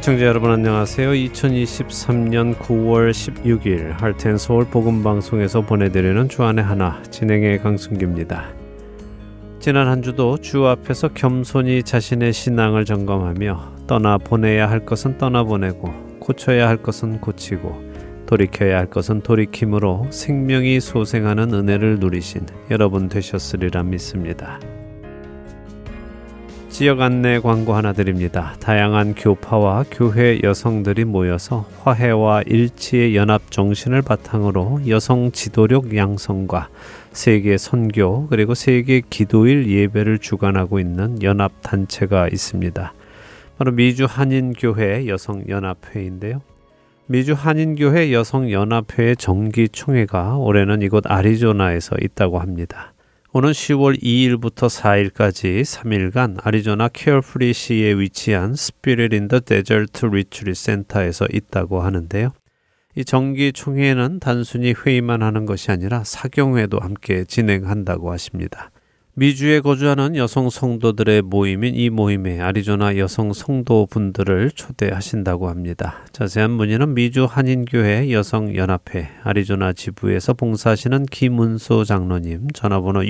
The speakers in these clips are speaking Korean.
시청자 여러분 안녕하세요. 2023년 9월 16일 하트앤 서울 복음 방송에서 보내드리는 주안의 하나 진행의 강승기입니다. 지난 한 주도 주 앞에서 겸손히 자신의 신앙을 점검하며 떠나보내야 할 것은 떠나보내고 고쳐야 할 것은 고치고 돌이켜야 할 것은 돌이킴으로 생명이 소생하는 은혜를 누리신 여러분 되셨으리라 믿습니다. 지역 안내 광고 하나 드립니다. 다양한 교파와 교회 여성들이 모여서 화해와 일치의 연합 정신을 바탕으로 여성 지도력 양성과 세계 선교 그리고 세계 기도일 예배를 주관하고 있는 연합 단체가 있습니다. 바로 미주 한인교회 여성연합회인데요. 미주 한인교회 여성연합회의 정기총회가 올해는 이곳 아리조나에서 있다고 합니다. 오는 10월 2일부터 4일까지 3일간 아리조나 케어프리 시에 위치한 스피릿 인 더 데저트 리트릿 센터에서 있다고 하는데요. 이 정기총회는 단순히 회의만 하는 것이 아니라 사경회도 함께 진행한다고 하십니다. 미주에 거주하는 여성 성도들의 모임인 이 모임에 아리조나 여성 성도분들을 초대하신다고 합니다. 자세한 문의는 미주 한인교회 여성연합회 아리조나 지부에서 봉사하시는 김은수 장로님 전화번호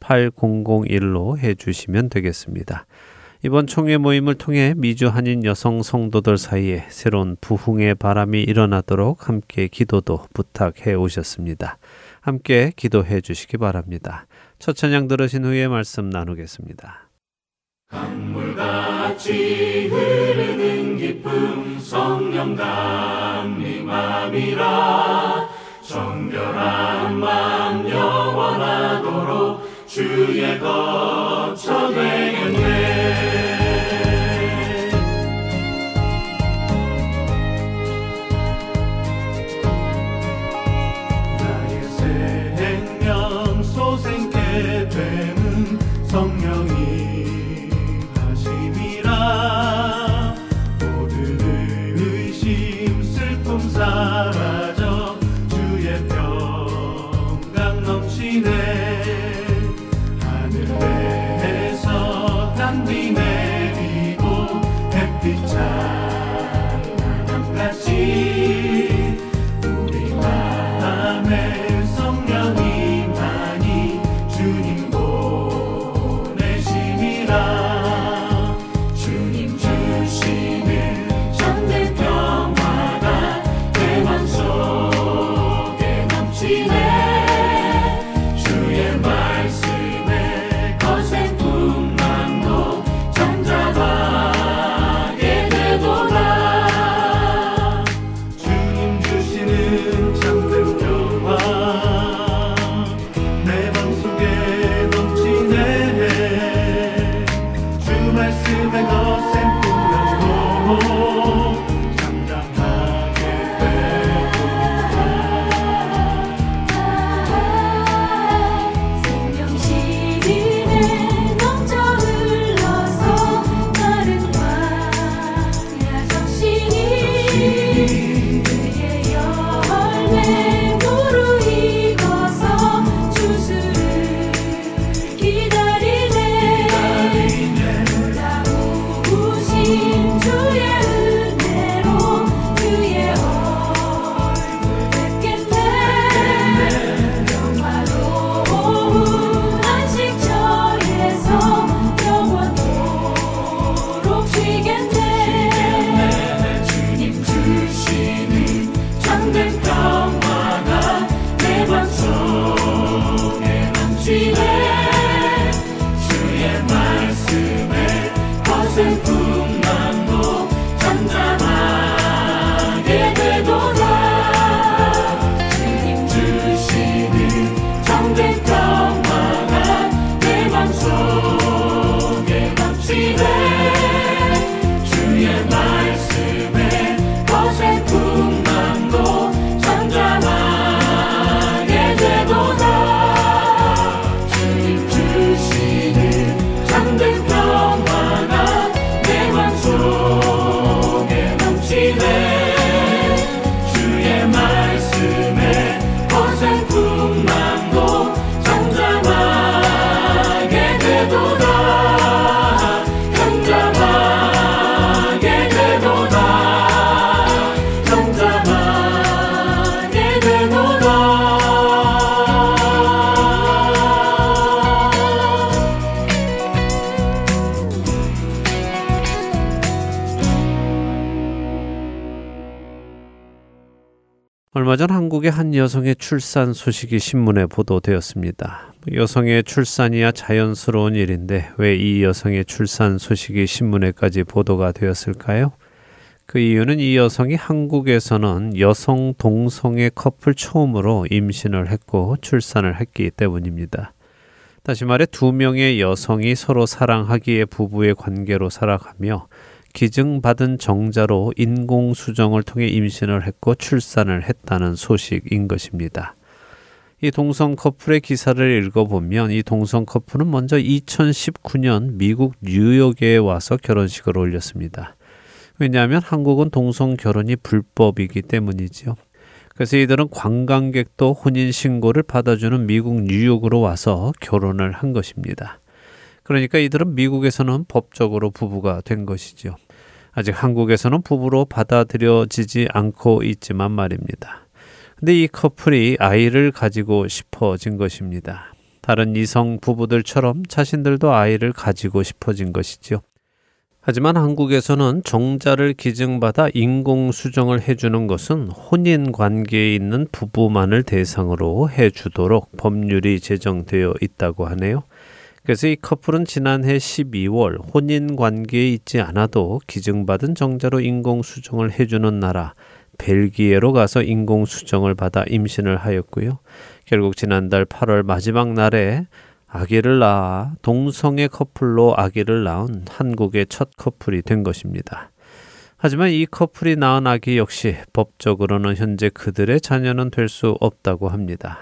602-435-8001로 해주시면 되겠습니다. 이번 총회 모임을 통해 미주 한인 여성 성도들 사이에 새로운 부흥의 바람이 일어나도록 함께 기도도 부탁해 오셨습니다. 함께 기도해 주시기 바랍니다. 첫 찬양 들으신 후에 말씀 나누겠습니다. 강물같이 흐르는 기쁨 성령 감림함이라 정결한 맘 영원하도록 주의 거처 되겠네. 얼마 전 한국의 한 여성의 출산 소식이 신문에 보도되었습니다. 여성의 출산이야 자연스러운 일인데 왜 이 여성의 출산 소식이 신문에까지 보도가 되었을까요? 그 이유는 이 여성이 한국에서는 여성 동성애 커플 처음으로 임신을 했고 출산을 했기 때문입니다. 다시 말해 두 명의 여성이 서로 사랑하기에 부부의 관계로 살아가며 기증받은 정자로 인공수정을 통해 임신을 했고 출산을 했다는 소식인 것입니다. 이 동성 커플의 기사를 읽어보면 이 동성 커플은 먼저 2019년 미국 뉴욕에 와서 결혼식을 올렸습니다. 왜냐하면 한국은 동성 결혼이 불법이기 때문이지요. 그래서 이들은 관광객도 혼인신고를 받아주는 미국 뉴욕으로 와서 결혼을 한 것입니다. 그러니까 이들은 미국에서는 법적으로 부부가 된 것이죠. 아직 한국에서는 부부로 받아들여지지 않고 있지만 말입니다. 근데 이 커플이 아이를 가지고 싶어진 것입니다. 다른 이성 부부들처럼 자신들도 아이를 가지고 싶어진 것이죠. 하지만 한국에서는 정자를 기증받아 인공수정을 해주는 것은 혼인관계에 있는 부부만을 대상으로 해주도록 법률이 제정되어 있다고 하네요. 그래서 이 커플은 지난해 12월 혼인관계에 있지 않아도 기증받은 정자로 인공수정을 해주는 나라 벨기에로 가서 인공수정을 받아 임신을 하였고요. 결국 지난달 8월 마지막 날에 아기를 낳아 동성애 커플로 아기를 낳은 한국의 첫 커플이 된 것입니다. 하지만 이 커플이 낳은 아기 역시 법적으로는 현재 그들의 자녀는 될 수 없다고 합니다.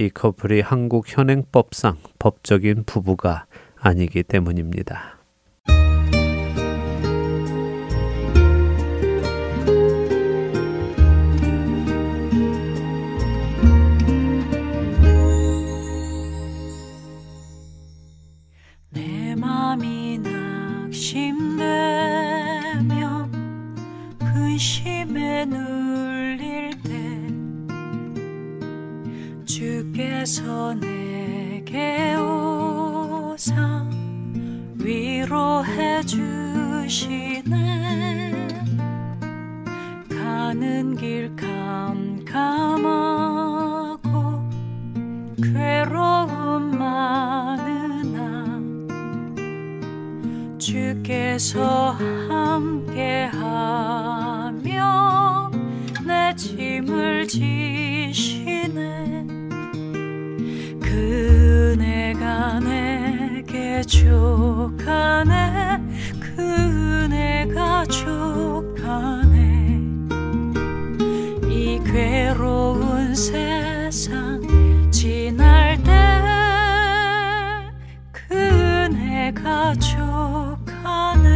이 커플이 한국 현행법상 법적인 부부가 아니기 때문입니다. 내 마음이 낙심되며 근심에 눌릴 때 주께서 내게 오사 위로해 주시네. 가는 길 캄캄하고 괴로움 많으나 주께서 함께하며 내 짐을 지시네. 그네가 내게 족하네. 그네가 족하네. 이 괴로운 세상 지날 때 그네가 족하네.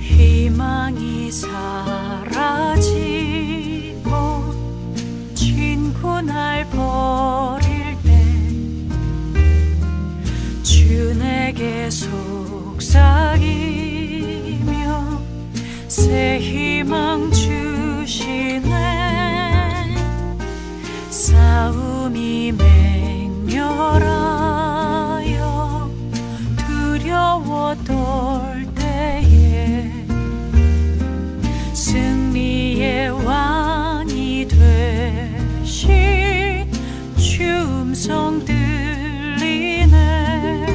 희망이 사라지고 친구 날 버릴 때 주 내게 속삭이며 새 희망 주시네. 싸움이 맹렬하여 두려워 떨 때에 승리의 왕이 되 주 음성 들리네.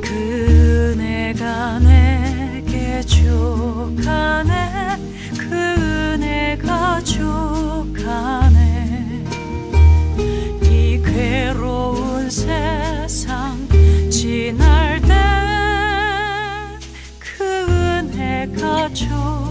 그네가 내게 족하네. 그네가 족하네. 이 괴로운 세상 지날 때 그네가 족하네.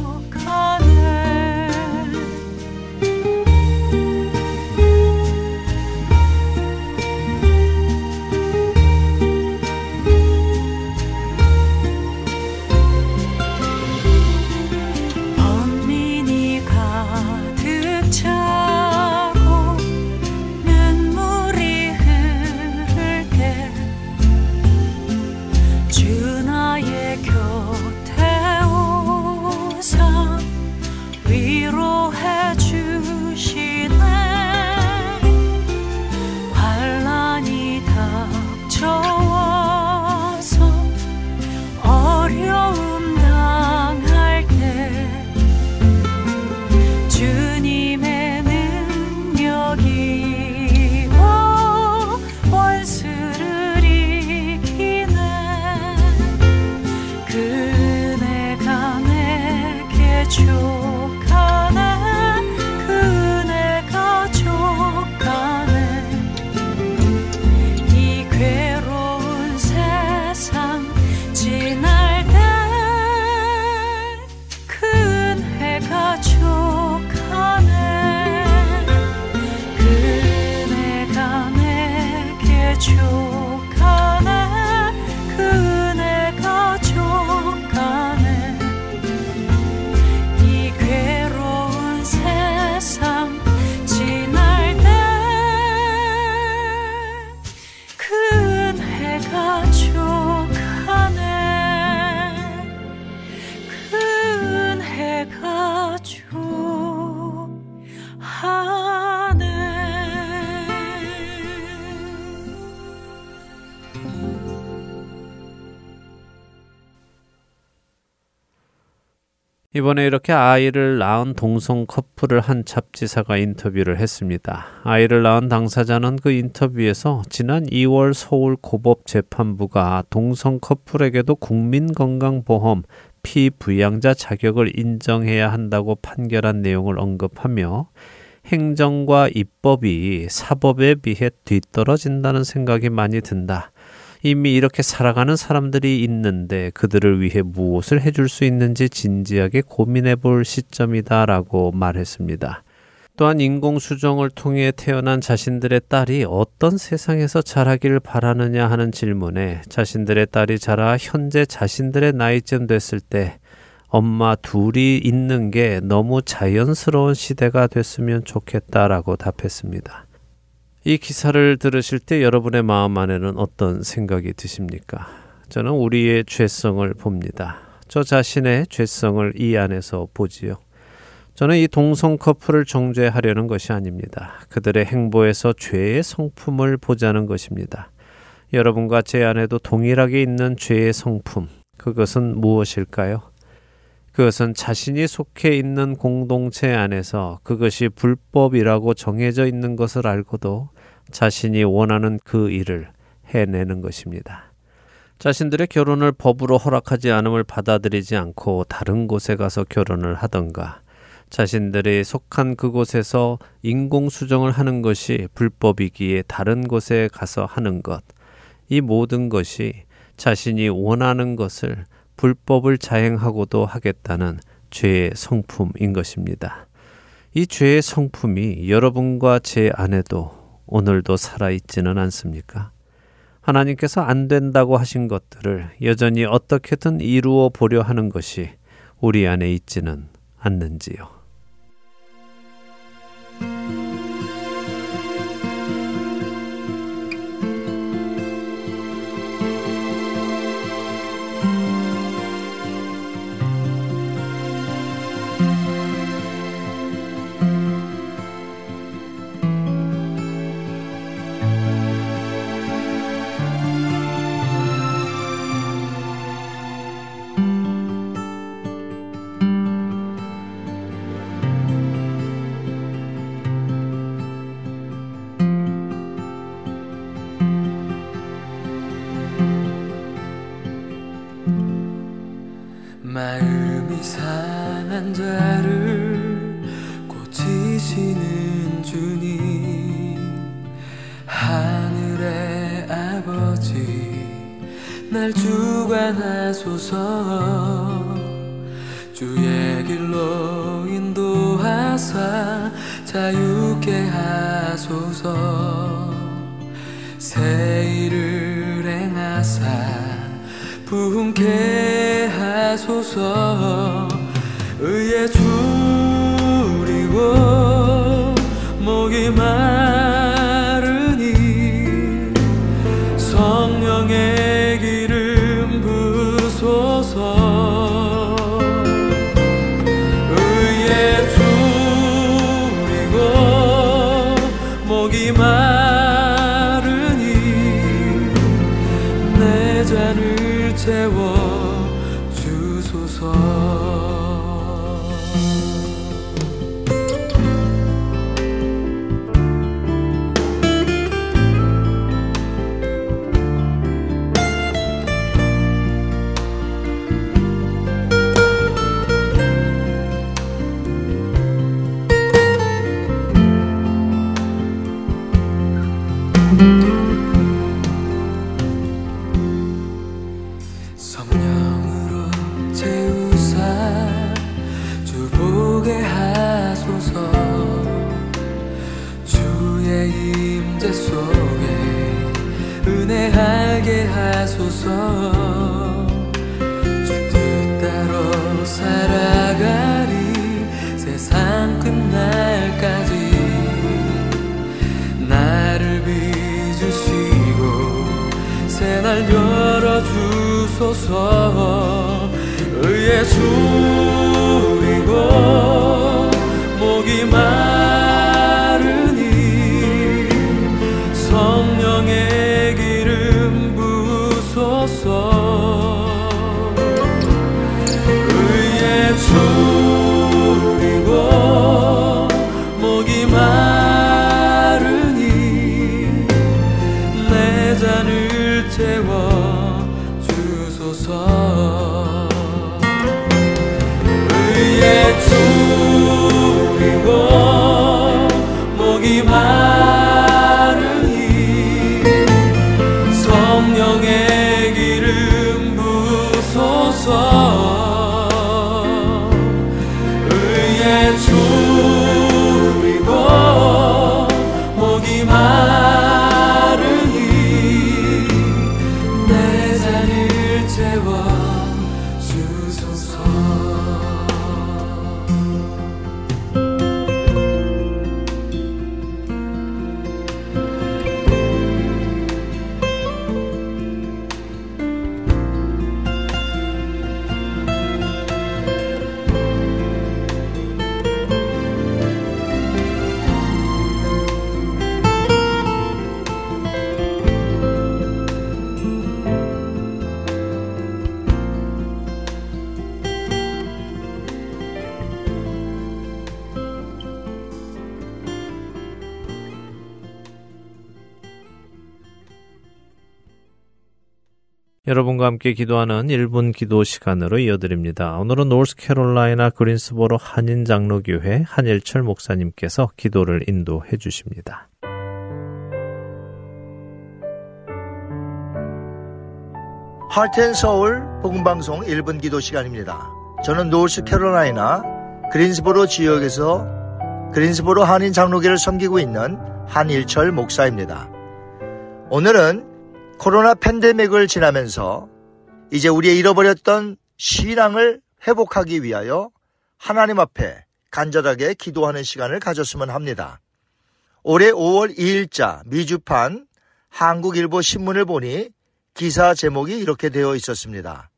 주 나의 곁에 이번에 이렇게 아이를 낳은 동성 커플을 한 잡지사가 인터뷰를 했습니다. 아이를 낳은 당사자는 그 인터뷰에서 지난 2월 서울 고법재판부가 동성 커플에게도 국민건강보험 피부양자 자격을 인정해야 한다고 판결한 내용을 언급하며 행정과 입법이 사법에 비해 뒤떨어진다는 생각이 많이 든다. 이미 이렇게 살아가는 사람들이 있는데 그들을 위해 무엇을 해줄 수 있는지 진지하게 고민해 볼 시점이다라고 말했습니다. 또한 인공수정을 통해 태어난 자신들의 딸이 어떤 세상에서 자라기를 바라느냐 하는 질문에 자신들의 딸이 자라 현재 자신들의 나이쯤 됐을 때 엄마 둘이 있는 게 너무 자연스러운 시대가 됐으면 좋겠다라고 답했습니다. 이 기사를 들으실 때 여러분의 마음 안에는 어떤 생각이 드십니까? 저는 우리의 죄성을 봅니다. 저 자신의 죄성을 이 안에서 보지요. 저는 이 동성 커플을 정죄하려는 것이 아닙니다. 그들의 행보에서 죄의 성품을 보자는 것입니다. 여러분과 제 안에도 동일하게 있는 죄의 성품, 그것은 무엇일까요? 그것은 자신이 속해 있는 공동체 안에서 그것이 불법이라고 정해져 있는 것을 알고도 자신이 원하는 그 일을 해내는 것입니다. 자신들의 결혼을 법으로 허락하지 않음을 받아들이지 않고 다른 곳에 가서 결혼을 하던가 자신들이 속한 그곳에서 인공수정을 하는 것이 불법이기에 다른 곳에 가서 하는 것, 이 모든 것이 자신이 원하는 것을 불법을 자행하고도 하겠다는 죄의 성품인 것입니다. 이 죄의 성품이 여러분과 제 안에도 오늘도 살아있지는 않습니까? 하나님께서 안 된다고 하신 것들을 여전히 어떻게든 이루어 보려 하는 것이 우리 안에 있지는 않는지요. 주의 길로 인도하사 자유케 하소서. 새 일을 행하사 부흥케 하소서. 의에 줄이고 목이 마르니 성령의 의에 줄이고 목이 마르니 성령의 기름 부소서. 의에 줄 여러분과 함께 기도하는 1분 기도 시간으로 이어드립니다. 오늘은 노스캐롤라이나 그린스보로 한인장로교회 한일철 목사님께서 기도를 인도해 주십니다. 하트앤 서울 복음 방송 1분 기도 시간입니다. 저는 노스캐롤라이나 그린스보로 지역에서 그린스보로 한인장로교회를 섬기고 있는 한일철 목사입니다. 오늘은 코로나 팬데믹을 지나면서 이제 우리의 잃어버렸던 신앙을 회복하기 위하여 하나님 앞에 간절하게 기도하는 시간을 가졌으면 합니다. 올해 5월 2일자 미주판 한국일보 신문을 보니 기사 제목이 이렇게 되어 있었습니다.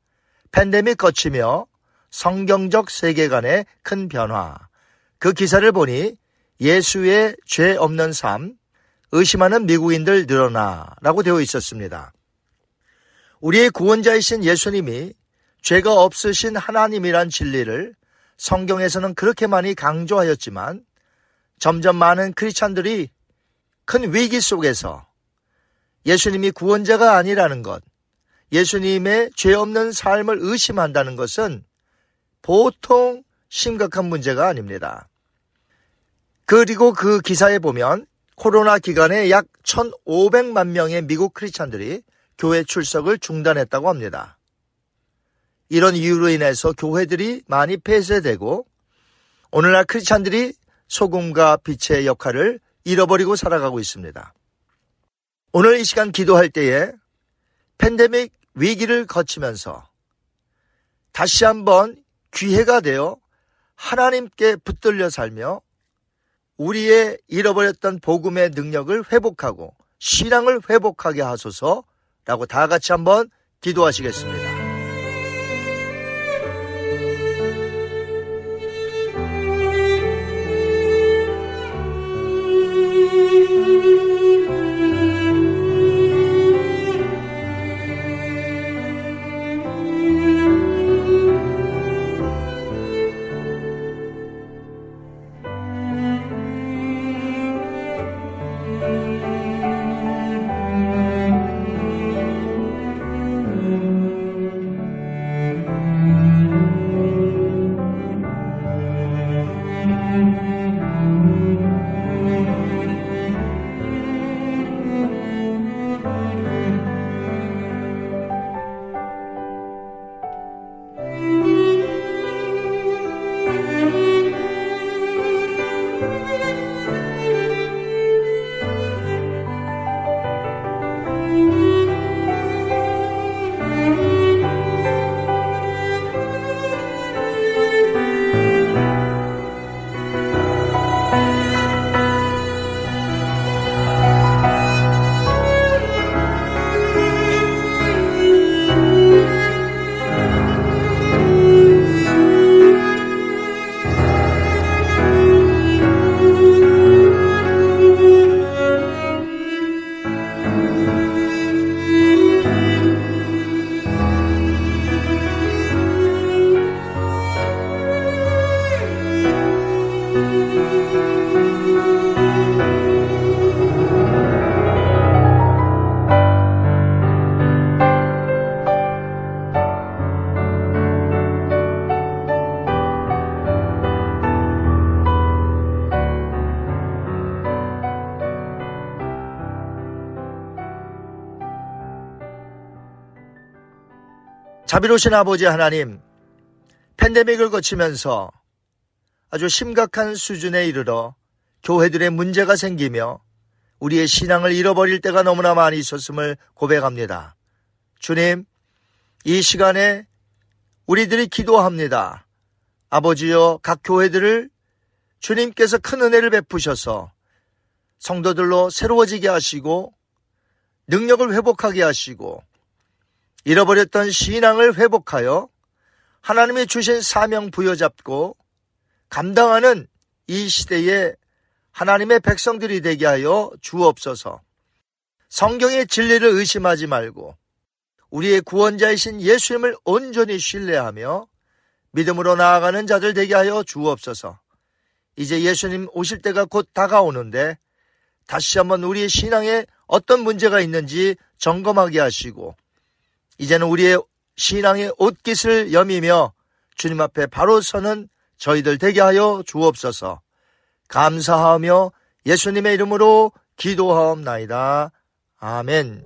팬데믹 거치며 성경적 세계관의 큰 변화. 그 기사를 보니 예수의 죄 없는 삶, 의심하는 미국인들 늘어나라고 되어 있었습니다. 우리의 구원자이신 예수님이 죄가 없으신 하나님이란 진리를 성경에서는 그렇게 많이 강조하였지만 점점 많은 크리스찬들이 큰 위기 속에서 예수님이 구원자가 아니라는 것, 예수님의 죄 없는 삶을 의심한다는 것은 보통 심각한 문제가 아닙니다. 그리고 그 기사에 보면 코로나 기간에 약 1,500만 명의 미국 크리스찬들이 교회 출석을 중단했다고 합니다. 이런 이유로 인해서 교회들이 많이 폐쇄되고 오늘날 크리스찬들이 소금과 빛의 역할을 잃어버리고 살아가고 있습니다. 오늘 이 시간 기도할 때에 팬데믹 위기를 거치면서 다시 한번 기회가 되어 하나님께 붙들려 살며 우리의 잃어버렸던 복음의 능력을 회복하고 신앙을 회복하게 하소서라고 다 같이 한번 기도하시겠습니다. 자비로우신 아버지 하나님, 팬데믹을 거치면서 아주 심각한 수준에 이르러 교회들의 문제가 생기며 우리의 신앙을 잃어버릴 때가 너무나 많이 있었음을 고백합니다. 주님, 이 시간에 우리들이 기도합니다. 아버지여, 각 교회들을 주님께서 큰 은혜를 베푸셔서 성도들로 새로워지게 하시고 능력을 회복하게 하시고 잃어버렸던 신앙을 회복하여 하나님이 주신 사명 부여잡고 감당하는 이 시대에 하나님의 백성들이 되게 하여 주옵소서. 성경의 진리를 의심하지 말고 우리의 구원자이신 예수님을 온전히 신뢰하며 믿음으로 나아가는 자들 되게 하여 주옵소서. 이제 예수님 오실 때가 곧 다가오는데 다시 한번 우리의 신앙에 어떤 문제가 있는지 점검하게 하시고 이제는 우리의 신앙의 옷깃을 여미며 주님 앞에 바로 서는 저희들 되게 하여 주옵소서. 감사하며 예수님의 이름으로 기도하옵나이다. 아멘.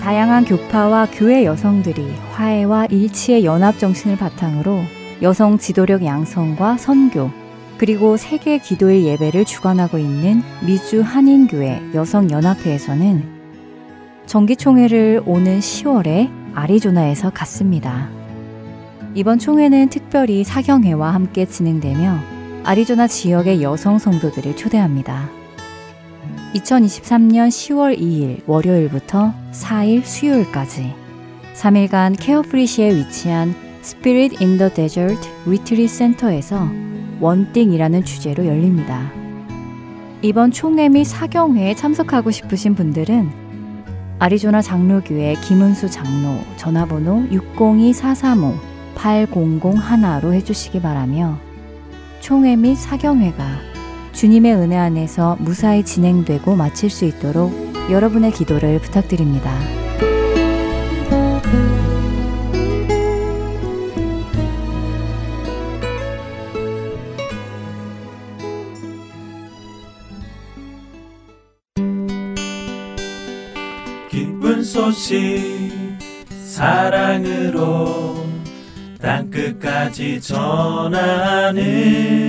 다양한 교파와 교회 여성들이 화해와 일치의 연합정신을 바탕으로 여성 지도력 양성과 선교, 그리고 세계 기도의 예배를 주관하고 있는 미주 한인교회 여성연합회에서는 정기총회를 오는 10월에 아리조나에서 갖습니다. 이번 총회는 특별히 사경회와 함께 진행되며 아리조나 지역의 여성 성도들을 초대합니다. 2023년 10월 2일 월요일부터 4일 수요일까지 3일간 케어프리시에 위치한 Spirit in the Desert 리트릿 센터에서 원띵이라는 주제로 열립니다. 이번 총회 및 사경회에 참석하고 싶으신 분들은 아리조나 장로교회 김은수 장로 전화번호 602-435-8001로 해주시기 바라며, 총회 및 사경회가 주님의 은혜 안에서 무사히 진행되고 마칠 수 있도록 여러분의 기도를 부탁드립니다. 기쁜 소식 사랑으로 땅끝까지 전하는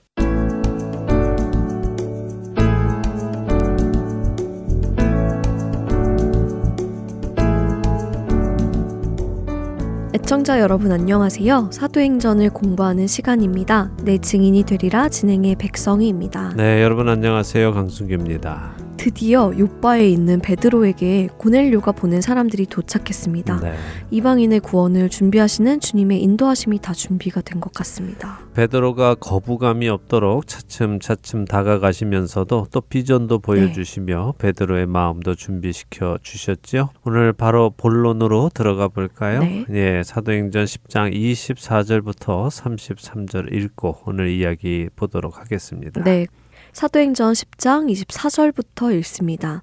시청자 여러분 안녕하세요. 사도행전을 공부하는 시간입니다. 내 증인이 되리라 진행의 백성희입니다. 네, 여러분 안녕하세요. 강순규입니다. 드디어 욥바에 있는 베드로에게 고넬료가 보낸 사람들이 도착했습니다. 네. 이방인의 구원을 준비하시는 주님의 인도하심이 다 준비가 된 것 같습니다. 베드로가 거부감이 없도록 차츰차츰 다가가시면서도 또 비전도 보여주시며 네. 베드로의 마음도 준비시켜 주셨지요. 오늘 바로 본론으로 들어가 볼까요? 네. 예, 사도행전 10장 24절부터 33절 읽고 오늘 이야기 보도록 하겠습니다. 네. 사도행전 10장 24절부터 읽습니다.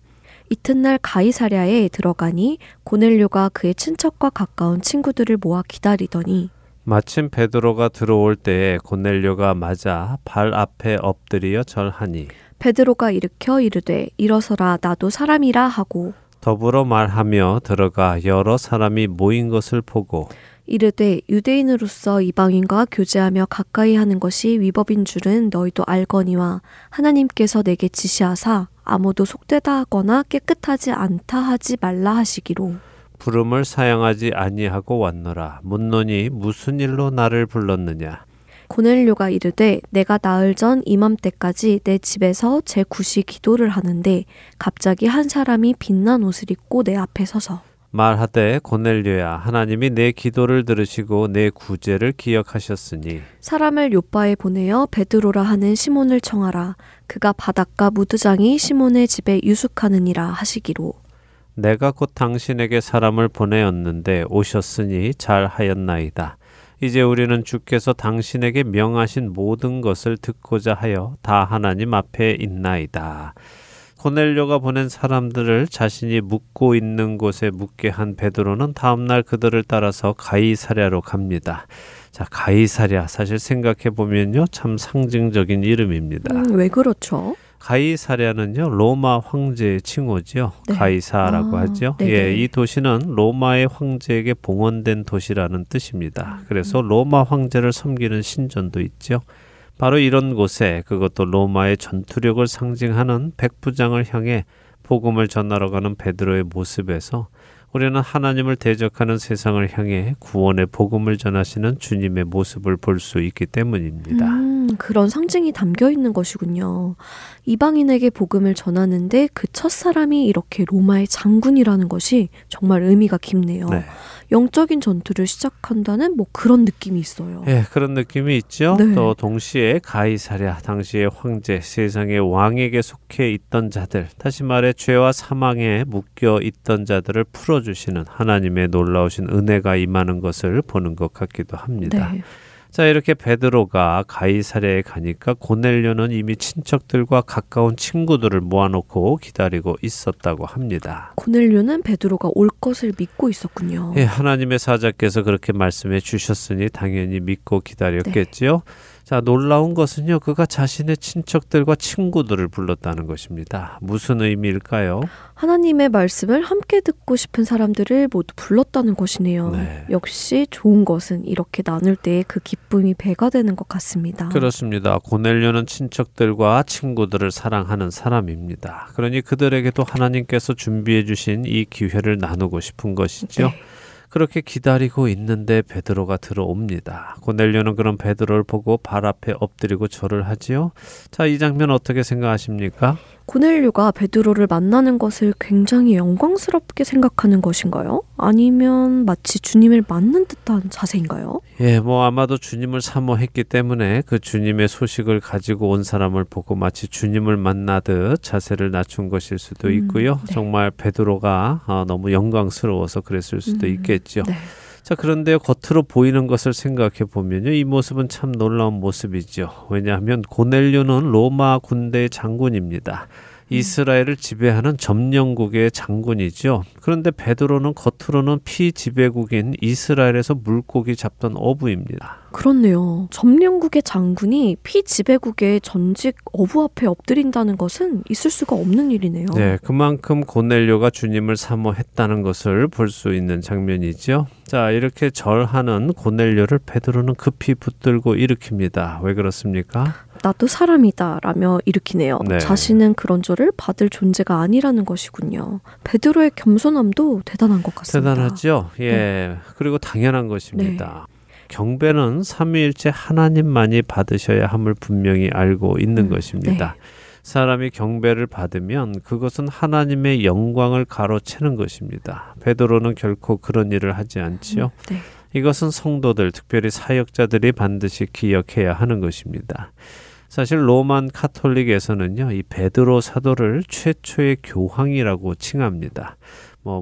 이튿날 가이사랴에 들어가니 고넬료가 그의 친척과 가까운 친구들을 모아 기다리더니 마침 베드로가 들어올 때에 고넬료가 맞아 발 앞에 엎드려 절하니 베드로가 일으켜 이르되 일어서라 나도 사람이라 하고 더불어 말하며 들어가 여러 사람이 모인 것을 보고 이르되 유대인으로서 이방인과 교제하며 가까이 하는 것이 위법인 줄은 너희도 알거니와 하나님께서 내게 지시하사 아무도 속되다 하거나 깨끗하지 않다 하지 말라 하시기로 부름을 사양하지 아니하고 왔노라. 묻노니 무슨 일로 나를 불렀느냐. 고넬료가 이르되 내가 나흘 전 이맘때까지 내 집에서 제9시 기도를 하는데 갑자기 한 사람이 빛난 옷을 입고 내 앞에 서서 말하되 고넬료야 하나님이 내 기도를 들으시고 내 구제를 기억하셨으니 사람을 욥바에 보내어 베드로라 하는 시몬을 청하라. 그가 바닷가 무드장이 시몬의 집에 유숙하느니라 하시기로 내가 곧 당신에게 사람을 보내었는데 오셨으니 잘하였나이다. 이제 우리는 주께서 당신에게 명하신 모든 것을 듣고자 하여 다 하나님 앞에 있나이다. 고넬료가 보낸 사람들을 자신이 묵고 있는 곳에 묵게 한 베드로는 다음날 그들을 따라서 가이사랴로 갑니다. 자, 가이사랴 사실 생각해보면요 참 상징적인 이름입니다. 왜 그렇죠? 가이사랴는요 로마 황제의 칭호지요. 네. 가이사라고 하죠. 예, 이 도시는 로마의 황제에게 봉헌된 도시라는 뜻입니다. 그래서 로마 황제를 섬기는 신전도 있죠. 바로 이런 곳에 그것도 로마의 전투력을 상징하는 백부장을 향해 복음을 전하러 가는 베드로의 모습에서 우리는 하나님을 대적하는 세상을 향해 구원의 복음을 전하시는 주님의 모습을 볼 수 있기 때문입니다. 그런 상징이 담겨 있는 것이군요. 이방인에게 복음을 전하는데 그 첫 사람이 이렇게 로마의 장군이라는 것이 정말 의미가 깊네요. 네. 영적인 전투를 시작한다는 뭐 그런 느낌이 있어요. 예, 그런 느낌이 있죠. 네. 또 동시에 가이사랴 당시의 황제 세상의 왕에게 속해 있던 자들 다시 말해 죄와 사망에 묶여 있던 자들을 풀어주시는 하나님의 놀라우신 은혜가 임하는 것을 보는 것 같기도 합니다. 네. 자, 이렇게 베드로가 가이사랴에 가니까 고넬료는 이미 친척들과 가까운 친구들을 모아놓고 기다리고 있었다고 합니다. 고넬료는 베드로가 올 것을 믿고 있었군요. 예, 하나님의 사자께서 그렇게 말씀해 주셨으니 당연히 믿고 기다렸겠지요. 네. 자, 놀라운 것은요, 그가 자신의 친척들과 친구들을 불렀다는 것입니다. 무슨 의미일까요? 하나님의 말씀을 함께 듣고 싶은 사람들을 모두 불렀다는 것이네요. 네. 역시 좋은 것은 이렇게 나눌 때의 그 기쁨이 배가 되는 것 같습니다. 그렇습니다. 고넬료는 친척들과 친구들을 사랑하는 사람입니다. 그러니 그들에게도 하나님께서 준비해 주신 이 기회를 나누고 싶은 것이죠. 네. 그렇게 기다리고 있는데 베드로가 들어옵니다. 고넬료는 그럼 베드로를 보고 발 앞에 엎드리고 절을 하지요. 자, 이 장면 어떻게 생각하십니까? 고넬료가 베드로를 만나는 것을 굉장히 영광스럽게 생각하는 것인가요? 아니면 마치 주님을 만난 듯한 자세인가요? 예, 뭐 아마도 주님을 사모했기 때문에 그 주님의 소식을 가지고 온 사람을 보고 마치 주님을 만나듯 자세를 낮춘 것일 수도 있고요. 네. 정말 베드로가 너무 영광스러워서 그랬을 수도 있겠죠. 네. 자, 그런데 겉으로 보이는 것을 생각해 보면요, 이 모습은 참 놀라운 모습이죠. 왜냐하면 고넬료는 로마 군대의 장군입니다. 이스라엘을 지배하는 점령국의 장군이죠. 그런데 베드로는 겉으로는 피지배국인 이스라엘에서 물고기 잡던 어부입니다. 그렇네요. 점령국의 장군이 피지배국의 전직 어부 앞에 엎드린다는 것은 있을 수가 없는 일이네요. 네, 그만큼 고넬료가 주님을 사모했다는 것을 볼 수 있는 장면이죠. 자, 이렇게 절하는 고넬료를 베드로는 급히 붙들고 일으킵니다. 왜 그렇습니까? 나도 사람이다 라며 일으키네요. 네. 자신은 그런 절을 받을 존재가 아니라는 것이군요. 베드로의 겸손함도 대단한 것 같습니다. 대단하죠. 예. 네. 그리고 당연한 것입니다. 네. 경배는 삼위일체 하나님만이 받으셔야 함을 분명히 알고 있는 것입니다. 네. 사람이 경배를 받으면 그것은 하나님의 영광을 가로채는 것입니다. 베드로는 결코 그런 일을 하지 않지요. 네. 이것은 성도들, 특별히 사역자들이 반드시 기억해야 하는 것입니다. 사실 로만 카톨릭에서는요, 이 베드로 사도를 최초의 교황이라고 칭합니다.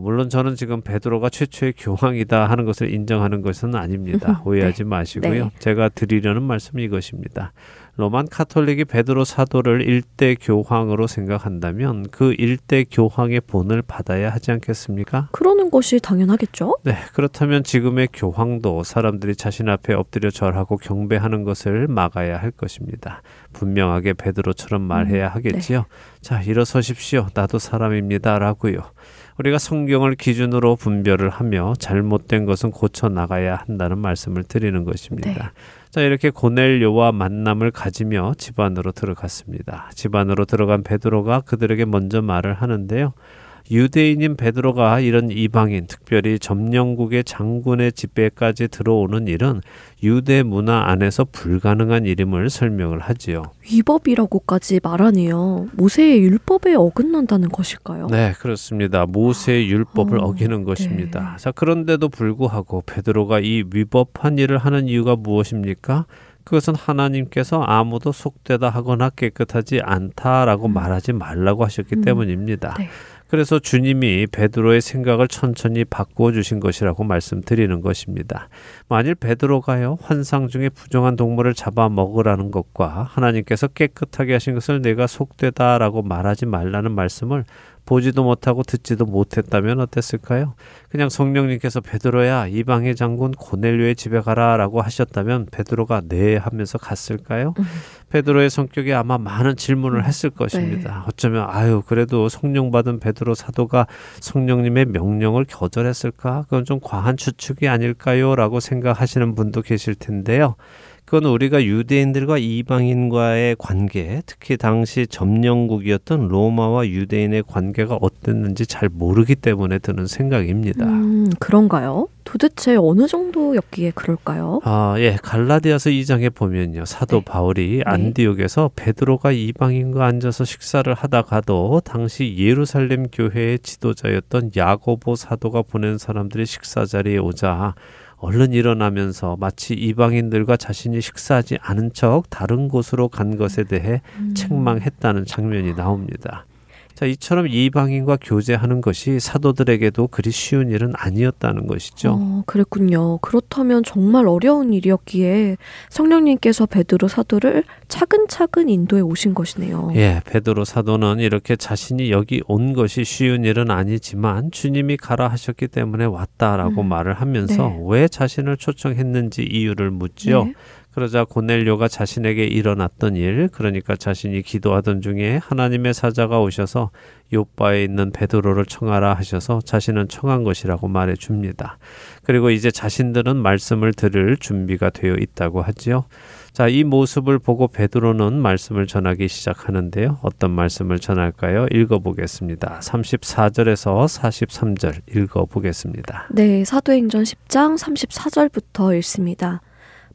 물론 저는 지금 베드로가 최초의 교황이다 하는 것을 인정하는 것은 아닙니다. 오해하지 마시고요. 네. 제가 드리려는 말씀이 이것입니다. 로만 카톨릭이 베드로 사도를 일대 교황으로 생각한다면 그 일대 교황의 본을 받아야 하지 않겠습니까? 그러는 것이 당연하겠죠. 네, 그렇다면 지금의 교황도 사람들이 자신 앞에 엎드려 절하고 경배하는 것을 막아야 할 것입니다. 분명하게 베드로처럼 말해야 하겠지요. 네. 자, 일어서십시오. 나도 사람입니다. 라고요. 우리가 성경을 기준으로 분별을 하며 잘못된 것은 고쳐나가야 한다는 말씀을 드리는 것입니다. 네. 자, 이렇게 고넬료와 만남을 가지며 집 안으로 들어갔습니다. 집 안으로 들어간 베드로가 그들에게 먼저 말을 하는데요. 유대인인 베드로가 이런 이방인, 특별히 점령국의 장군의 집배까지 들어오는 일은 유대 문화 안에서 불가능한 일임을 설명을 하지요. 위법이라고까지 말하네요. 모세의 율법에 어긋난다는 것일까요? 네, 그렇습니다. 모세의 율법을 어기는 것입니다. 네. 자, 그런데도 불구하고 베드로가 이 위법한 일을 하는 이유가 무엇입니까? 그것은 하나님께서 아무도 속되다 하거나 깨끗하지 않다라고 말하지 말라고 하셨기 때문입니다. 네. 그래서 주님이 베드로의 생각을 천천히 바꾸어 주신 것이라고 말씀드리는 것입니다. 만일 베드로가요, 환상 중에 부정한 동물을 잡아 먹으라는 것과 하나님께서 깨끗하게 하신 것을 내가 속되다라고 말하지 말라는 말씀을 보지도 못하고 듣지도 못했다면 어땠을까요? 그냥 성령님께서 베드로야, 이방의 장군 고넬료의 집에 가라 라고 하셨다면 베드로가 네 하면서 갔을까요? 베드로의 성격이 아마 많은 질문을 했을 것입니다. 네. 어쩌면 그래도 성령 받은 베드로 사도가 성령님의 명령을 거절했을까? 그건 좀 과한 추측이 아닐까요? 라고 생각하시는 분도 계실 텐데요. 그건 우리가 유대인들과 이방인과의 관계, 특히 당시 점령국이었던 로마와 유대인의 관계가 어땠는지 잘 모르기 때문에 드는 생각입니다. 그런가요? 도대체 어느 정도였기에 그럴까요? 예, 갈라디아서 2장에 보면요, 사도 바울이 안디옥에서 베드로가 이방인과 앉아서 식사를 하다가도 당시 예루살렘 교회의 지도자였던 야고보 사도가 보낸 사람들이 식사 자리에 오자 얼른 일어나면서 마치 이방인들과 자신이 식사하지 않은 척 다른 곳으로 간 것에 대해 책망했다는 장면이 나옵니다. 자, 이처럼 이방인과 교제하는 것이 사도들에게도 그리 쉬운 일은 아니었다는 것이죠. 그랬군요. 그렇다면 정말 어려운 일이었기에 성령님께서 베드로 사도를 차근차근 인도해 오신 것이네요. 예, 베드로 사도는 이렇게 자신이 여기 온 것이 쉬운 일은 아니지만 주님이 가라 하셨기 때문에 왔다라고 말을 하면서 네. 왜 자신을 초청했는지 이유를 묻지요. 네. 그러자 고넬료가 자신에게 일어났던 일, 그러니까 자신이 기도하던 중에 하나님의 사자가 오셔서 욥바에 있는 베드로를 청하라 하셔서 자신은 청한 것이라고 말해줍니다. 그리고 이제 자신들은 말씀을 들을 준비가 되어 있다고 하지요. 자, 이 모습을 보고 베드로는 말씀을 전하기 시작하는데요. 어떤 말씀을 전할까요? 읽어보겠습니다. 34절에서 43절 읽어보겠습니다. 네, 사도행전 10장 34절부터 읽습니다.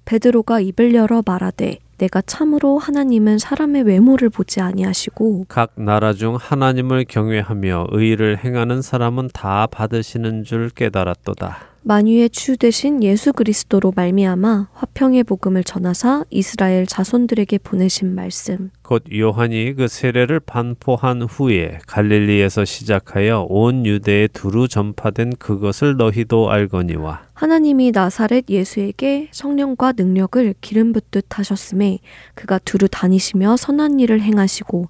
베드로가 입을 열어 말하되 내가 참으로 하나님은 사람의 외모를 보지 아니하시고 각 나라 중 하나님을 경외하며 의를 행하는 사람은 다 받으시는 줄 깨달았도다. 만유의 주 되신 예수 그리스도로 말미암아 화평의 복음을 전하사 이스라엘 자손들에게 보내신 말씀. 곧 요한이 그 세례를 반포한 후에 갈릴리에서 시작하여 온 유대에 두루 전파된 그것을 너희도 알거니와 하나님이 나사렛 예수에게 성령과 능력을 기름 붓듯 하셨음에 그가 두루 다니시며 선한 일을 행하시고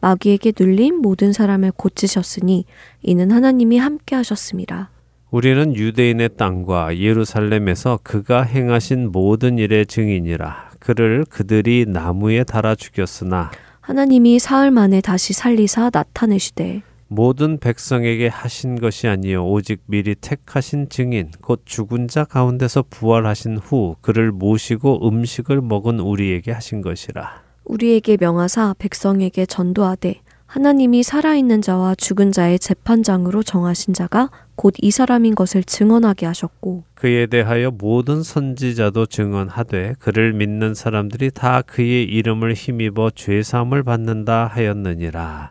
마귀에게 눌린 모든 사람을 고치셨으니 이는 하나님이 함께 하셨음이라. 우리는 유대인의 땅과 예루살렘에서 그가 행하신 모든 일의 증인이라. 그를 그들이 나무에 달아 죽였으나 하나님이 사흘 만에 다시 살리사 나타내시되 모든 백성에게 하신 것이 아니요 오직 미리 택하신 증인 곧 죽은 자 가운데서 부활하신 후 그를 모시고 음식을 먹은 우리에게 하신 것이라. 우리에게 명하사 백성에게 전도하되 하나님이 살아있는 자와 죽은 자의 재판장으로 정하신 자가 곧 이 사람인 것을 증언하게 하셨고 그에 대하여 모든 선지자도 증언하되 그를 믿는 사람들이 다 그의 이름을 힘입어 죄사함을 받는다 하였느니라.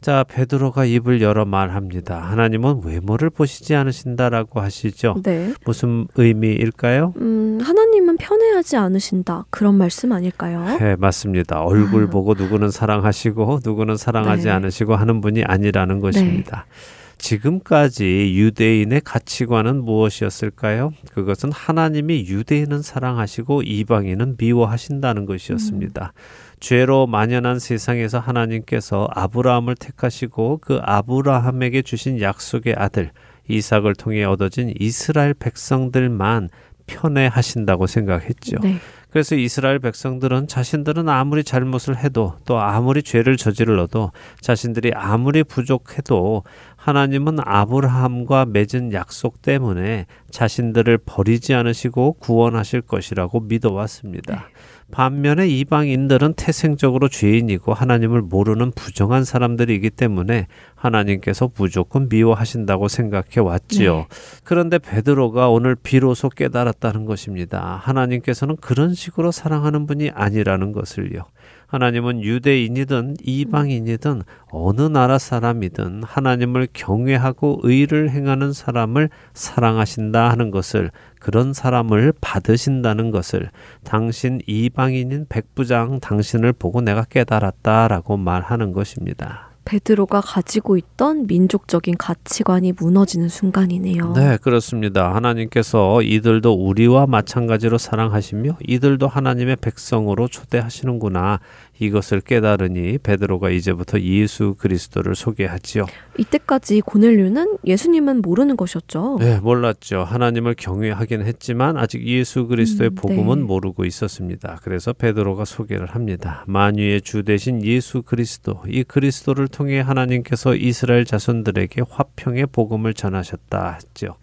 자, 베드로가 입을 열어 말합니다. 하나님은 외모를 보시지 않으신다라고 하시죠. 네. 무슨 의미일까요? 하나님은 편애하지 않으신다. 그런 말씀 아닐까요? 네, 맞습니다. 얼굴 보고 누구는 사랑하시고 누구는 사랑하지 네. 않으시고 하는 분이 아니라는 것입니다. 네. 지금까지 유대인의 가치관은 무엇이었을까요? 그것은 하나님이 유대인은 사랑하시고 이방인은 미워하신다는 것이었습니다. 죄로 만연한 세상에서 하나님께서 아브라함을 택하시고 그 아브라함에게 주신 약속의 아들 이삭을 통해 얻어진 이스라엘 백성들만 편애하신다고 생각했죠. 네. 그래서 이스라엘 백성들은 자신들은 아무리 잘못을 해도 또 아무리 죄를 저질러도 자신들이 아무리 부족해도 하나님은 아브라함과 맺은 약속 때문에 자신들을 버리지 않으시고 구원하실 것이라고 믿어왔습니다. 반면에 이방인들은 태생적으로 죄인이고 하나님을 모르는 부정한 사람들이기 때문에 하나님께서 무조건 미워하신다고 생각해 왔지요. 네. 그런데 베드로가 오늘 비로소 깨달았다는 것입니다. 하나님께서는 그런 식으로 사랑하는 분이 아니라는 것을요. 하나님은 유대인이든 이방인이든 어느 나라 사람이든 하나님을 경외하고 의를 행하는 사람을 사랑하신다 하는 것을, 그런 사람을 받으신다는 것을 당신 이방인인 백부장 당신을 보고 내가 깨달았다라고 말하는 것입니다. 베드로가 가지고 있던 민족적인 가치관이 무너지는 순간이네요. 네, 그렇습니다. 하나님께서 이들도 우리와 마찬가지로 사랑하시며 이들도 하나님의 백성으로 초대하시는구나. 이것을 깨달으니 베드로가 이제부터 예수 그리스도를 소개하지요. 이때까지 고넬료는 예수님은 모르는 것이었죠. 네, 몰랐죠. 하나님을 경외하긴 했지만 아직 예수 그리스도의 복음은 네. 모르고 있었습니다. 그래서 베드로가 소개를 합니다. 만유의 주 되신 예수 그리스도, 이 그리스도를 통해 하나님께서 이스라엘 자손들에게 화평의 복음을 전하셨다 했죠.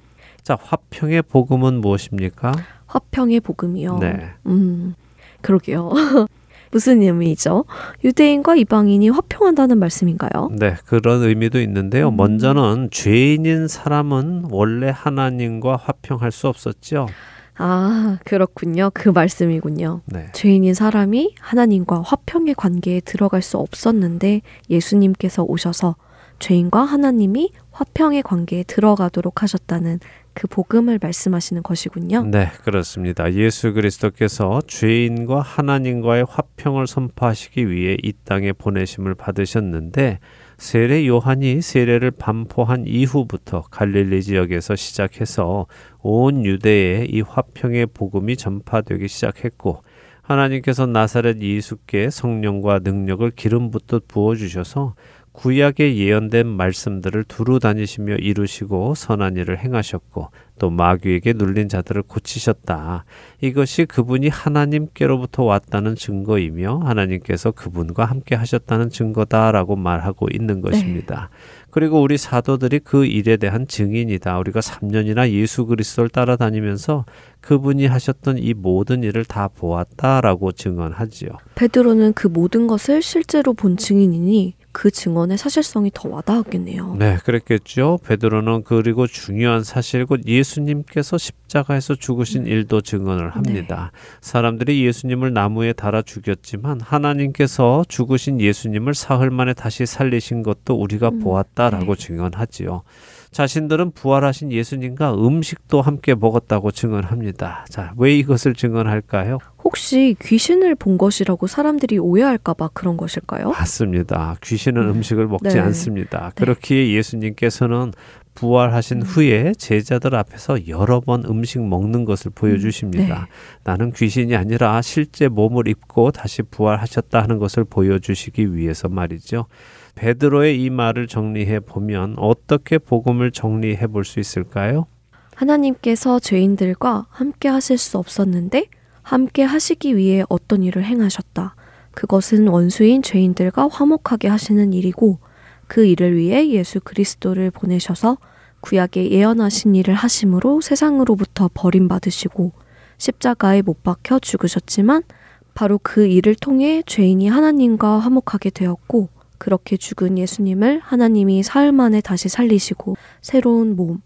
자, 화평의 복음은 무엇입니까? 화평의 복음이요. 네. 그러게요. 무슨 의미죠? 유대인과 이방인이 화평한다는 말씀인가요? 네, 그런 의미도 있는데요. 먼저는 죄인인 사람은 원래 하나님과 화평할 수 없었죠. 아, 그렇군요. 그 말씀이군요. 네. 죄인인 사람이 하나님과 화평의 관계에 들어갈 수 없었는데 예수님께서 오셔서 죄인과 하나님이 화평의 관계에 들어가도록 하셨다는 그 복음을 말씀하시는 것이군요. 네, 그렇습니다. 예수 그리스도께서 죄인과 하나님과의 화평을 선포하시기 위해 이 땅에 보내심을 받으셨는데 세례 요한이 세례를 반포한 이후부터 갈릴리 지역에서 시작해서 온 유대에 이 화평의 복음이 전파되기 시작했고 하나님께서 나사렛 예수께 성령과 능력을 기름 붓듯 부어주셔서 구약에 예언된 말씀들을 두루 다니시며 이루시고 선한 일을 행하셨고 또 마귀에게 눌린 자들을 고치셨다. 이것이 그분이 하나님께로부터 왔다는 증거이며 하나님께서 그분과 함께 하셨다는 증거다라고 말하고 있는 것입니다. 네. 그리고 우리 사도들이 그 일에 대한 증인이다. 우리가 3년이나 예수 그리스도를 따라다니면서 그분이 하셨던 이 모든 일을 다 보았다라고 증언하지요. 베드로는 그 모든 것을 실제로 본 증인이니 그 증언의 사실성이 더 와닿았겠네요. 네, 그랬겠죠. 베드로는 그리고 중요한 사실 곧 예수님께서 십자가에서 죽으신 일도 증언을 합니다. 네. 사람들이 예수님을 나무에 달아 죽였지만 하나님께서 죽으신 예수님을 사흘 만에 다시 살리신 것도 우리가 보았다라고 네. 증언하지요. 자신들은 부활하신 예수님과 음식도 함께 먹었다고 증언합니다. 자, 왜 이것을 증언할까요? 혹시 귀신을 본 것이라고 사람들이 오해할까봐 그런 것일까요? 맞습니다. 귀신은 음식을 먹지 네. 않습니다. 그렇기에 예수님께서는 부활하신 후에 제자들 앞에서 여러 번 음식 먹는 것을 보여주십니다. 네. 나는 귀신이 아니라 실제 몸을 입고 다시 부활하셨다 하는 것을 보여주시기 위해서 말이죠. 베드로의 이 말을 정리해 보면 어떻게 복음을 정리해 볼 수 있을까요? 하나님께서 죄인들과 함께 하실 수 없었는데 함께 하시기 위해 어떤 일을 행하셨다. 그것은 원수인 죄인들과 화목하게 하시는 일이고 그 일을 위해 예수 그리스도를 보내셔서 구약에 예언하신 일을 하심으로 세상으로부터 버림받으시고 십자가에 못 박혀 죽으셨지만 바로 그 일을 통해 죄인이 하나님과 화목하게 되었고 그렇게 죽은 예수님을 하나님이 사흘 만에 다시 살리시고 새로운 몸,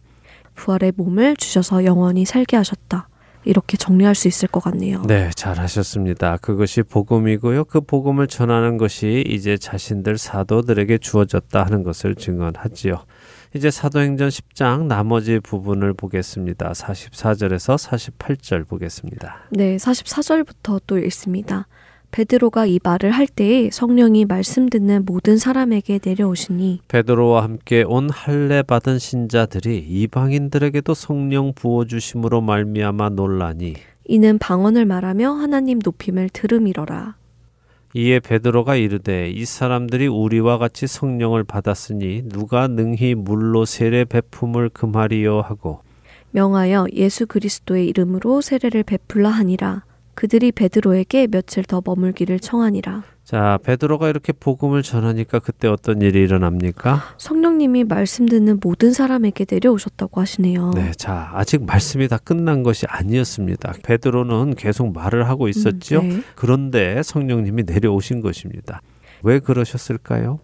부활의 몸을 주셔서 영원히 살게 하셨다. 이렇게 정리할 수 있을 것 같네요. 네, 잘하셨습니다. 그것이 복음이고요. 그 복음을 전하는 것이 이제 자신들 사도들에게 주어졌다 하는 것을 증언하지요. 이제 사도행전 10장 나머지 부분을 보겠습니다. 44절에서 48절 보겠습니다. 네, 44절부터 또 읽습니다. 베드로가 이 말을 할 때에 성령이 말씀 듣는 모든 사람에게 내려오시니 베드로와 함께 온 할례 받은 신자들이 이방인들에게도 성령 부어주심으로 말미암아 놀라니 이는 방언을 말하며 하나님 높임을 들음이러라. 이에 베드로가 이르되 이 사람들이 우리와 같이 성령을 받았으니 누가 능히 물로 세례 베품을 금하리요 하고 명하여 예수 그리스도의 이름으로 세례를 베풀라 하니라. 그들이 베드로에게 며칠 더 머물기를 청하니라. 자, 베드로가 이렇게 복음을 전하니까 그때 어떤 일이 일어납니까? 성령님이 말씀 듣는 모든 사람에게 내려오셨다고 하시네요. 네, 자, 아직 말씀이 다 끝난 것이 아니었습니다. 베드로는 계속 말을 하고 있었죠. 네. 그런데 성령님이 내려오신 것입니다. 왜 그러셨을까요?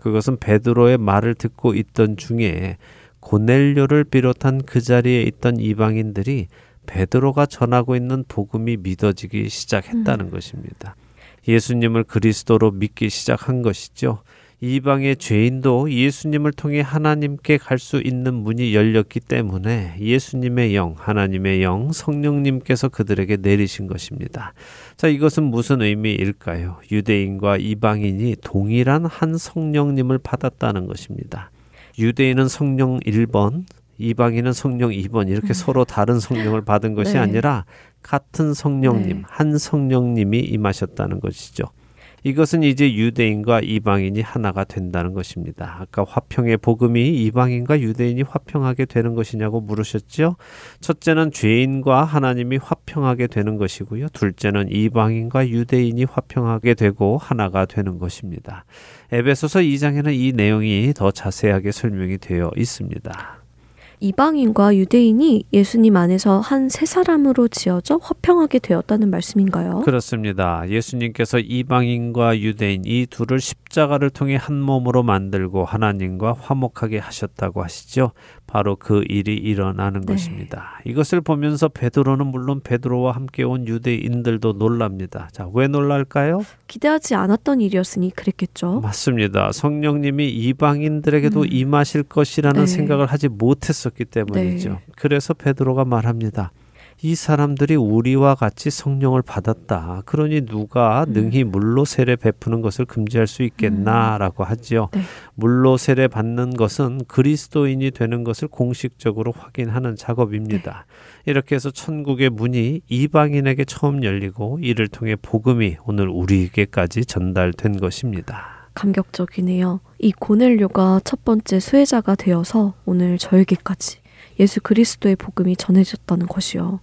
그것은 베드로의 말을 듣고 있던 중에 고넬료를 비롯한 그 자리에 있던 이방인들이 베드로가 전하고 있는 복음이 믿어지기 시작했다는 것입니다. 예수님을 그리스도로 믿기 시작한 것이죠. 이방의 죄인도 예수님을 통해 하나님께 갈 수 있는 문이 열렸기 때문에 예수님의 영, 하나님의 영, 성령님께서 그들에게 내리신 것입니다. 자, 이것은 무슨 의미일까요? 유대인과 이방인이 동일한 한 성령님을 받았다는 것입니다. 유대인은 성령 1번, 이방인은 성령 2번 이렇게 서로 다른 성령을 받은 것이 네. 아니라 같은 성령님, 네. 한 성령님이 임하셨다는 것이죠. 이것은 이제 유대인과 이방인이 하나가 된다는 것입니다. 아까 화평의 복음이 이방인과 유대인이 화평하게 되는 것이냐고 물으셨죠? 첫째는 죄인과 하나님이 화평하게 되는 것이고요. 둘째는 이방인과 유대인이 화평하게 되고 하나가 되는 것입니다. 에베소서 2장에는 이 내용이 더 자세하게 설명이 되어 있습니다. 이방인과 유대인이 예수님 안에서 한 세 사람으로 지어져 화평하게 되었다는 말씀인가요? 그렇습니다. 예수님께서 이방인과 유대인 이 둘을 십자가를 통해 한 몸으로 만들고 하나님과 화목하게 하셨다고 하시죠. 바로 그 일이 일어나는 것입니다. 이것을 보면서 베드로는 물론 베드로와 함께 온 유대인들도 놀랍니다. 자, 왜 놀랄까요? 기대하지 않았던 일이었으니 그랬겠죠. 맞습니다. 성령님이 이방인들에게도 임하실 것이라는 생각을 하지 못했었기 때문이죠. 그래서 베드로가 말합니다. 이 사람들이 우리와 같이 성령을 받았다. 그러니 누가 능히 물로 세례 베푸는 것을 금지할 수 있겠나라고 하지요. 물로 세례 받는 것은 그리스도인이 되는 것을 공식적으로 확인하는 작업입니다. 이렇게 해서 천국의 문이 이방인에게 처음 열리고 이를 통해 복음이 오늘 우리에게까지 전달된 것입니다. 감격적이네요. 이 고넬료가 첫 번째 수혜자가 되어서 오늘 저에게까지 예수 그리스도의 복음이 전해졌다는 것이요.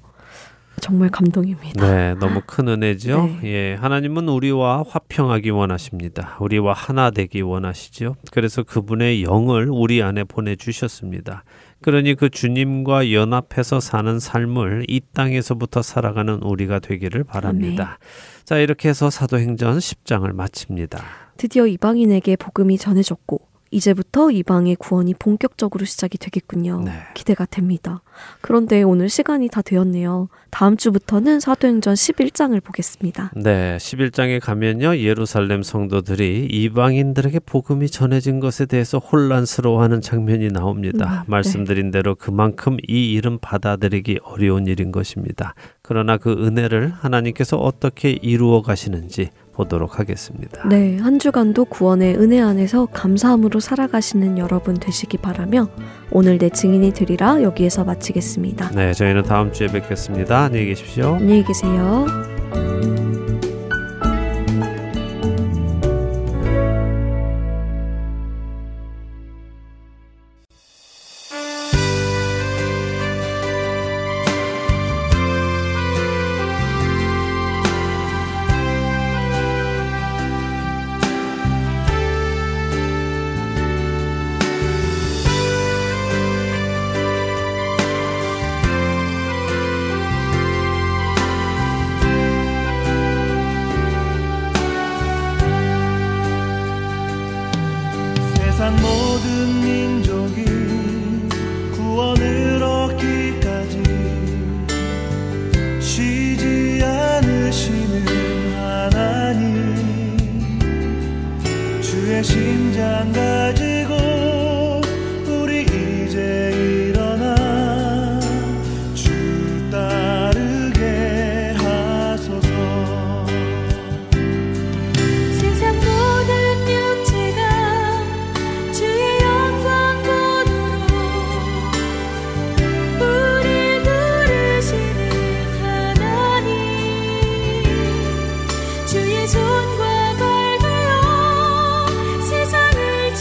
정말 감동입니다. 네, 너무 큰 은혜죠. 예, 하나님은 우리와 화평하기 원하십니다. 우리와 하나 되기 원하시죠. 그래서 그분의 영을 우리 안에 보내주셨습니다. 그러니 그 주님과 연합해서 사는 삶을 이 땅에서부터 살아가는 우리가 되기를 바랍니다. 자, 이렇게 해서 사도행전 10장을 마칩니다. 드디어 이방인에게 복음이 전해졌고 이제부터 이방의 구원이 본격적으로 시작이 되겠군요. 기대가 됩니다. 그런데 오늘 시간이 다 되었네요. 다음 주부터는 사도행전 11장을 보겠습니다. 네, 11장에 가면요. 예루살렘 성도들이 이방인들에게 복음이 전해진 것에 대해서 혼란스러워하는 장면이 나옵니다. 말씀드린 대로 그만큼 이 일은 받아들이기 어려운 일인 것입니다. 그러나 그 은혜를 하나님께서 어떻게 이루어 가시는지 보도록 하겠습니다. 네, 한 주간도 구원의 은혜 안에서 감사함으로 살아가시는 여러분 되시기 바라며 오늘 내 증인이 되리라 여기에서 마치겠습니다. 네, 저희는 다음 주에 뵙겠습니다. 안녕히 계십시오. 안녕히 계세요. 주의 손과 발 되어 세상을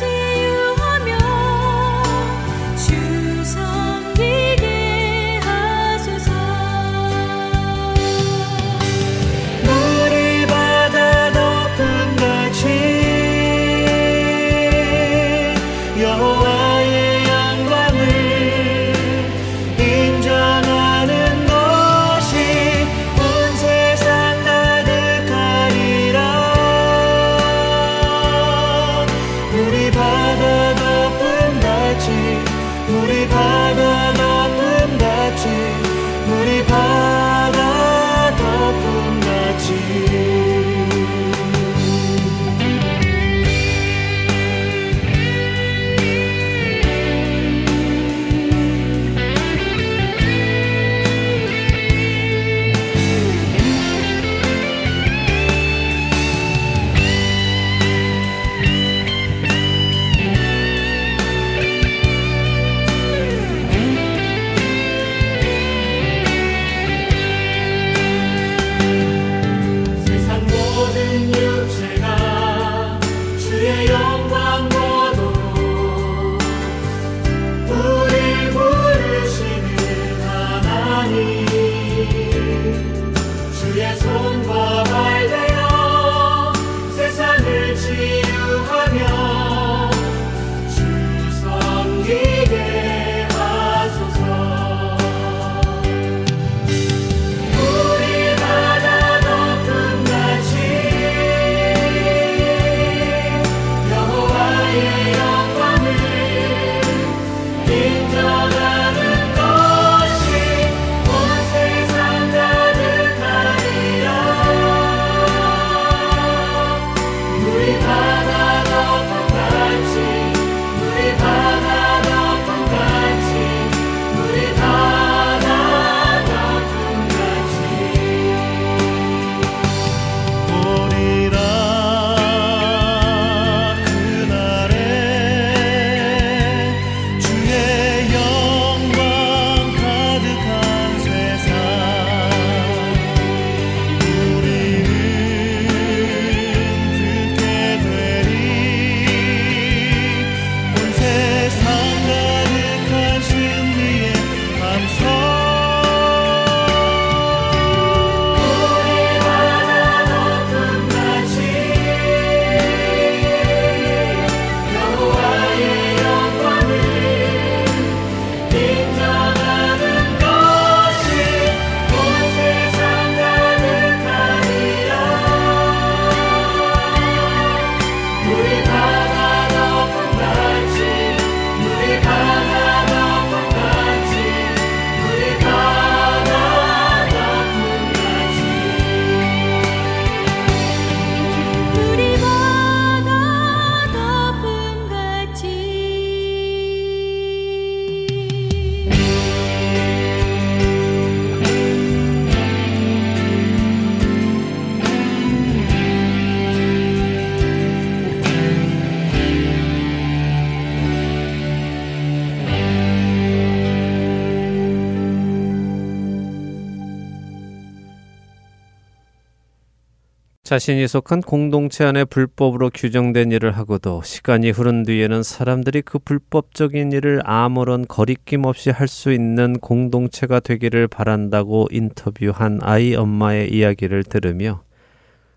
자신이 속한 공동체 안에 불법으로 규정된 일을 하고도 시간이 흐른 뒤에는 사람들이 그 불법적인 일을 아무런 거리낌 없이 할 수 있는 공동체가 되기를 바란다고 인터뷰한 아이 엄마의 이야기를 들으며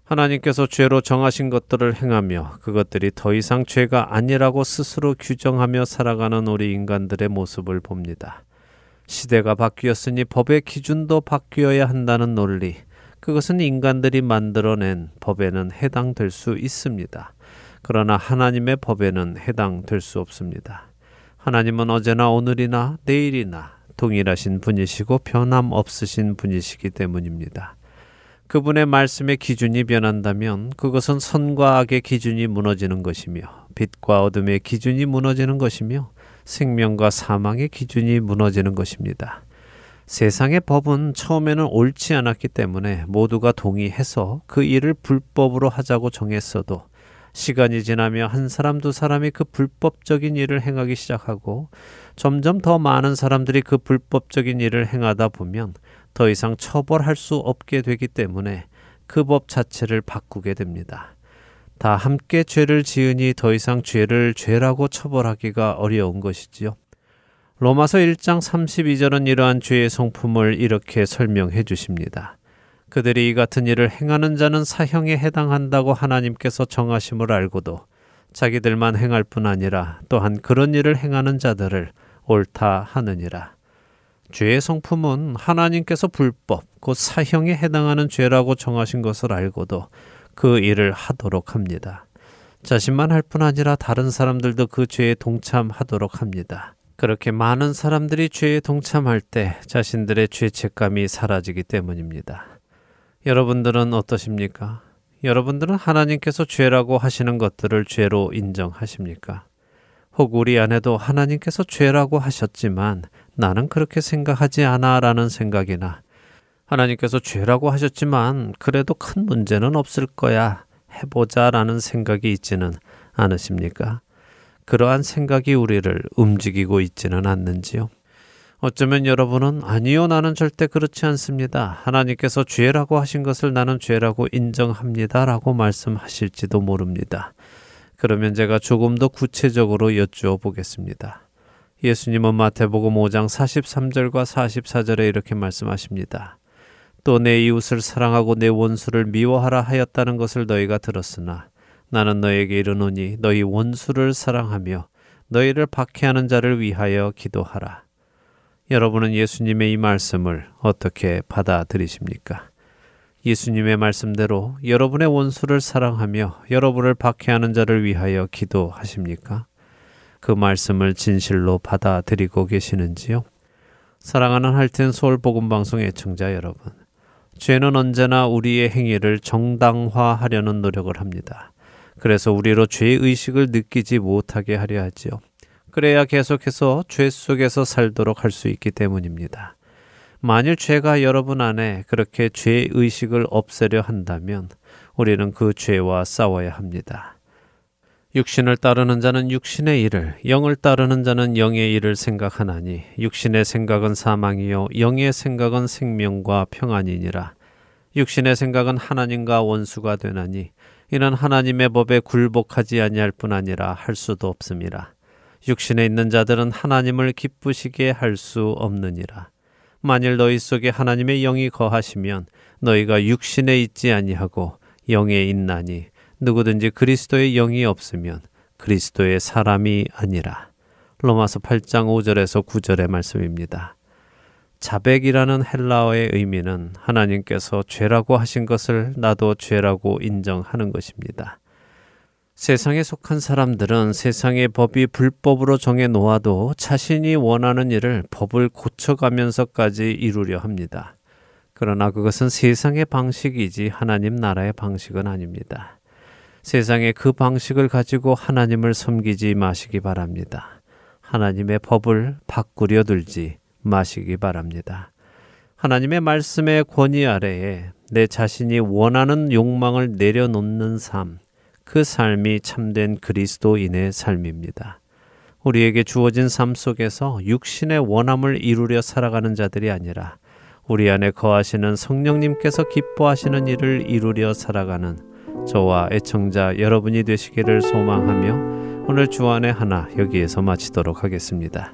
하나님께서 죄로 정하신 것들을 행하며 그것들이 더 이상 죄가 아니라고 스스로 규정하며 살아가는 우리 인간들의 모습을 봅니다. 시대가 바뀌었으니 법의 기준도 바뀌어야 한다는 논리, 그것은 인간들이 만들어낸 법에는 해당될 수 있습니다. 그러나 하나님의 법에는 해당될 수 없습니다. 하나님은 어제나 오늘이나 내일이나 동일하신 분이시고 변함없으신 분이시기 때문입니다. 그분의 말씀의 기준이 변한다면 그것은 선과 악의 기준이 무너지는 것이며 빛과 어둠의 기준이 무너지는 것이며 생명과 사망의 기준이 무너지는 것입니다. 세상의 법은 처음에는 옳지 않았기 때문에 모두가 동의해서 그 일을 불법으로 하자고 정했어도 시간이 지나며 한 사람 두 사람이 그 불법적인 일을 행하기 시작하고 점점 더 많은 사람들이 그 불법적인 일을 행하다 보면 더 이상 처벌할 수 없게 되기 때문에 그 법 자체를 바꾸게 됩니다. 다 함께 죄를 지으니 더 이상 죄를 죄라고 처벌하기가 어려운 것이지요. 로마서 1장 32절은 이러한 죄의 성품을 이렇게 설명해 주십니다. 그들이 이 같은 일을 행하는 자는 사형에 해당한다고 하나님께서 정하심을 알고도 자기들만 행할 뿐 아니라 또한 그런 일을 행하는 자들을 옳다 하느니라. 죄의 성품은 하나님께서 불법, 곧 사형에 해당하는 죄라고 정하신 것을 알고도 그 일을 하도록 합니다. 자신만 할 뿐 아니라 다른 사람들도 그 죄에 동참하도록 합니다. 그렇게 많은 사람들이 죄에 동참할 때 자신들의 죄책감이 사라지기 때문입니다. 여러분들은 어떠십니까? 여러분들은 하나님께서 죄라고 하시는 것들을 죄로 인정하십니까? 혹 우리 안에도 하나님께서 죄라고 하셨지만 나는 그렇게 생각하지 않아 라는 생각이나 하나님께서 죄라고 하셨지만 그래도 큰 문제는 없을 거야 해보자 라는 생각이 있지는 않으십니까? 그러한 생각이 우리를 움직이고 있지는 않는지요? 어쩌면 여러분은 아니요, 나는 절대 그렇지 않습니다. 하나님께서 죄라고 하신 것을 나는 죄라고 인정합니다 라고 말씀하실지도 모릅니다. 그러면 제가 조금 더 구체적으로 여쭈어 보겠습니다. 예수님은 마태복음 5장 43절과 44절에 이렇게 말씀하십니다. 또 내 이웃을 사랑하고 내 원수를 미워하라 하였다는 것을 너희가 들었으나 나는 너에게 이르노니 너희 원수를 사랑하며 너희를 박해하는 자를 위하여 기도하라. 여러분은 예수님의 이 말씀을 어떻게 받아들이십니까? 예수님의 말씀대로 여러분의 원수를 사랑하며 여러분을 박해하는 자를 위하여 기도하십니까? 그 말씀을 진실로 받아들이고 계시는지요? 사랑하는 하트앤 서울 복음 방송 애청자 여러분, 죄는 언제나 우리의 행위를 정당화하려는 노력을 합니다. 그래서 우리로 죄의식을 느끼지 못하게 하려 하지요. 그래야 계속해서 죄 속에서 살도록 할 수 있기 때문입니다. 만일 죄가 여러분 안에 그렇게 죄의식을 없애려 한다면 우리는 그 죄와 싸워야 합니다. 육신을 따르는 자는 육신의 일을, 영을 따르는 자는 영의 일을 생각하나니 육신의 생각은 사망이요 영의 생각은 생명과 평안이니라. 육신의 생각은 하나님과 원수가 되나니 이는 하나님의 법에 굴복하지 아니할 뿐 아니라 할 수도 없음이라. 육신에 있는 자들은 하나님을 기쁘시게 할 수 없느니라. 만일 너희 속에 하나님의 영이 거하시면 너희가 육신에 있지 아니하고 영에 있나니 누구든지 그리스도의 영이 없으면 그리스도의 사람이 아니라. 로마서 8장 5절에서 9절의 말씀입니다. 자백이라는 헬라어의 의미는 하나님께서 죄라고 하신 것을 나도 죄라고 인정하는 것입니다. 세상에 속한 사람들은 세상의 법이 불법으로 정해놓아도 자신이 원하는 일을 법을 고쳐가면서까지 이루려 합니다. 그러나 그것은 세상의 방식이지 하나님 나라의 방식은 아닙니다. 세상의 그 방식을 가지고 하나님을 섬기지 마시기 바랍니다. 하나님의 법을 바꾸려 들지 마시기 바랍니다. 하나님의 말씀의 권위 아래에 내 자신이 원하는 욕망을 내려놓는 삶, 그 삶이 참된 그리스도인의 삶입니다. 우리에게 주어진 삶 속에서 육신의 원함을 이루려 살아가는 자들이 아니라 우리 안에 거하시는 성령님께서 기뻐하시는 일을 이루려 살아가는 저와 애청자 여러분이 되시기를 소망하며 오늘 주안의 하나 여기에서 마치도록 하겠습니다.